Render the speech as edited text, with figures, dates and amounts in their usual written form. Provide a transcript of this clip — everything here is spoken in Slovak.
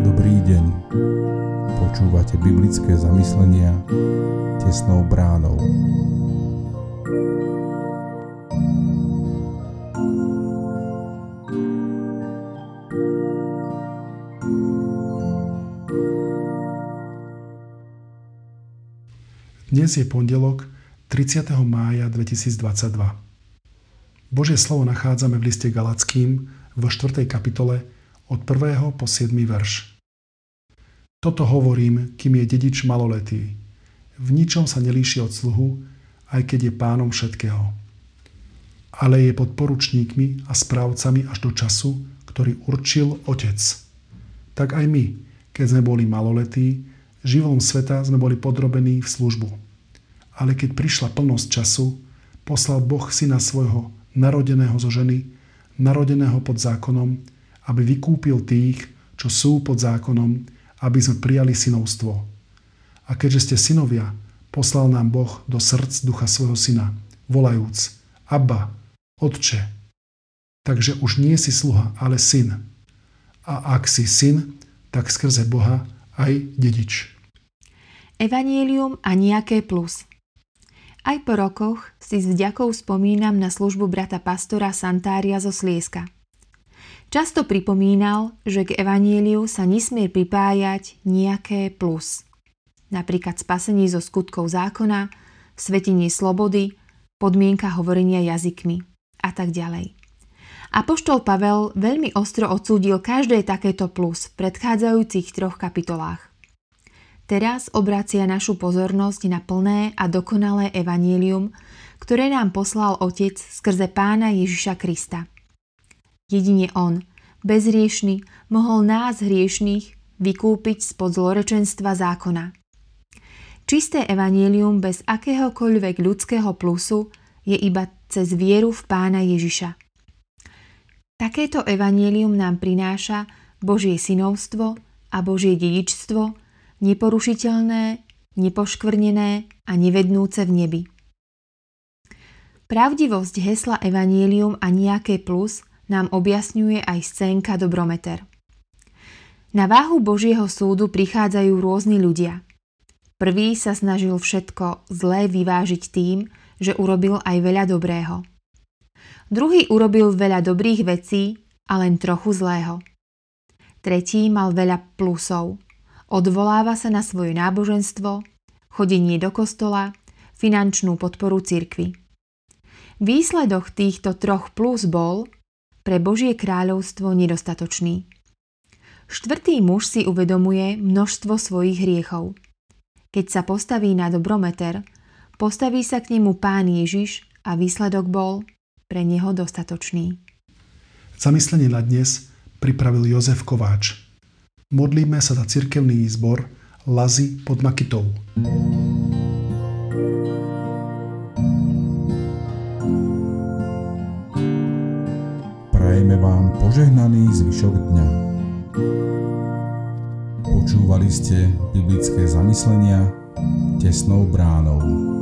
Dobrý deň. Počúvate biblické zamyslenia Tesnou bránou. Dnes je pondelok 30. mája 2022. Božie slovo nachádzame v liste Galackým v 4. kapitole od 1. po 7. verš. Toto hovorím, kým je dedič maloletý. V ničom sa nelíši od sluhu, aj keď je pánom všetkého. Ale je pod poručníkmi a správcami až do času, ktorý určil otec. Tak aj my, keď sme boli maloletí, živom sveta sme boli podrobení v službu. Ale keď prišla plnosť času, poslal Boh syna svojho, narodeného zo ženy, narodeného pod zákonom, aby vykúpil tých, čo sú pod zákonom, aby sme prijali synovstvo. A keďže ste synovia, poslal nám Boh do srdc ducha svojho syna, volajúc Abba, Otče. Takže už nie si sluha, ale syn. A ak si syn, tak skrze Boha aj dedič. Evanjelium a nejaké plus. Aj po rokoch si s vďakou spomínam na službu brata pastora Santária zo Slieska. Často pripomínal, že k evanjeliu sa nesmie pripájať nejaké plus. Napríklad spasenie zo skutkov zákona, svetenie slobody, podmienka hovorenia jazykmi a tak ďalej. Apoštol Pavel veľmi ostro odsúdil každé takéto plus v predchádzajúcich 3 kapitolách. Teraz obracia našu pozornosť na plné a dokonalé evanjelium, ktoré nám poslal Otec skrze Pána Ježiša Krista. Jedine On, bezriešny, mohol nás hriešných vykúpiť spod zlorečenstva zákona. Čisté evanjelium bez akéhokoľvek ľudského plusu je iba cez vieru v Pána Ježiša. Takéto evanjelium nám prináša Božie synovstvo a Božie dedičstvo, neporušiteľné, nepoškvrnené a nevednúce v nebi. Pravdivosť hesla evanjelium a nejaké plus nám objasňuje aj scénka Dobromether. Na váhu Božieho súdu prichádzajú rôzni ľudia. Prvý sa snažil všetko zlé vyvážiť tým, že urobil aj veľa dobrého. Druhý urobil veľa dobrých vecí a len trochu zlého. Tretí mal veľa plusov. Odvoláva sa na svoje náboženstvo, chodenie do kostola, finančnú podporu cirkvi. Výsledok týchto 3 plus bol pre Božie kráľovstvo nedostatočný. 4. muž si uvedomuje množstvo svojich hriechov. Keď sa postaví na Dobromether, postaví sa k nemu Pán Ježiš a výsledok bol pre neho dostatočný. Zamyslenie na dnes pripravil Jozef Kováč. Modlíme sa za cirkevný zbor Lazy pod Makytou. Prajeme vám požehnaný zvyšok dňa. Počúvali ste biblické zamyslenia Tesnou bránou.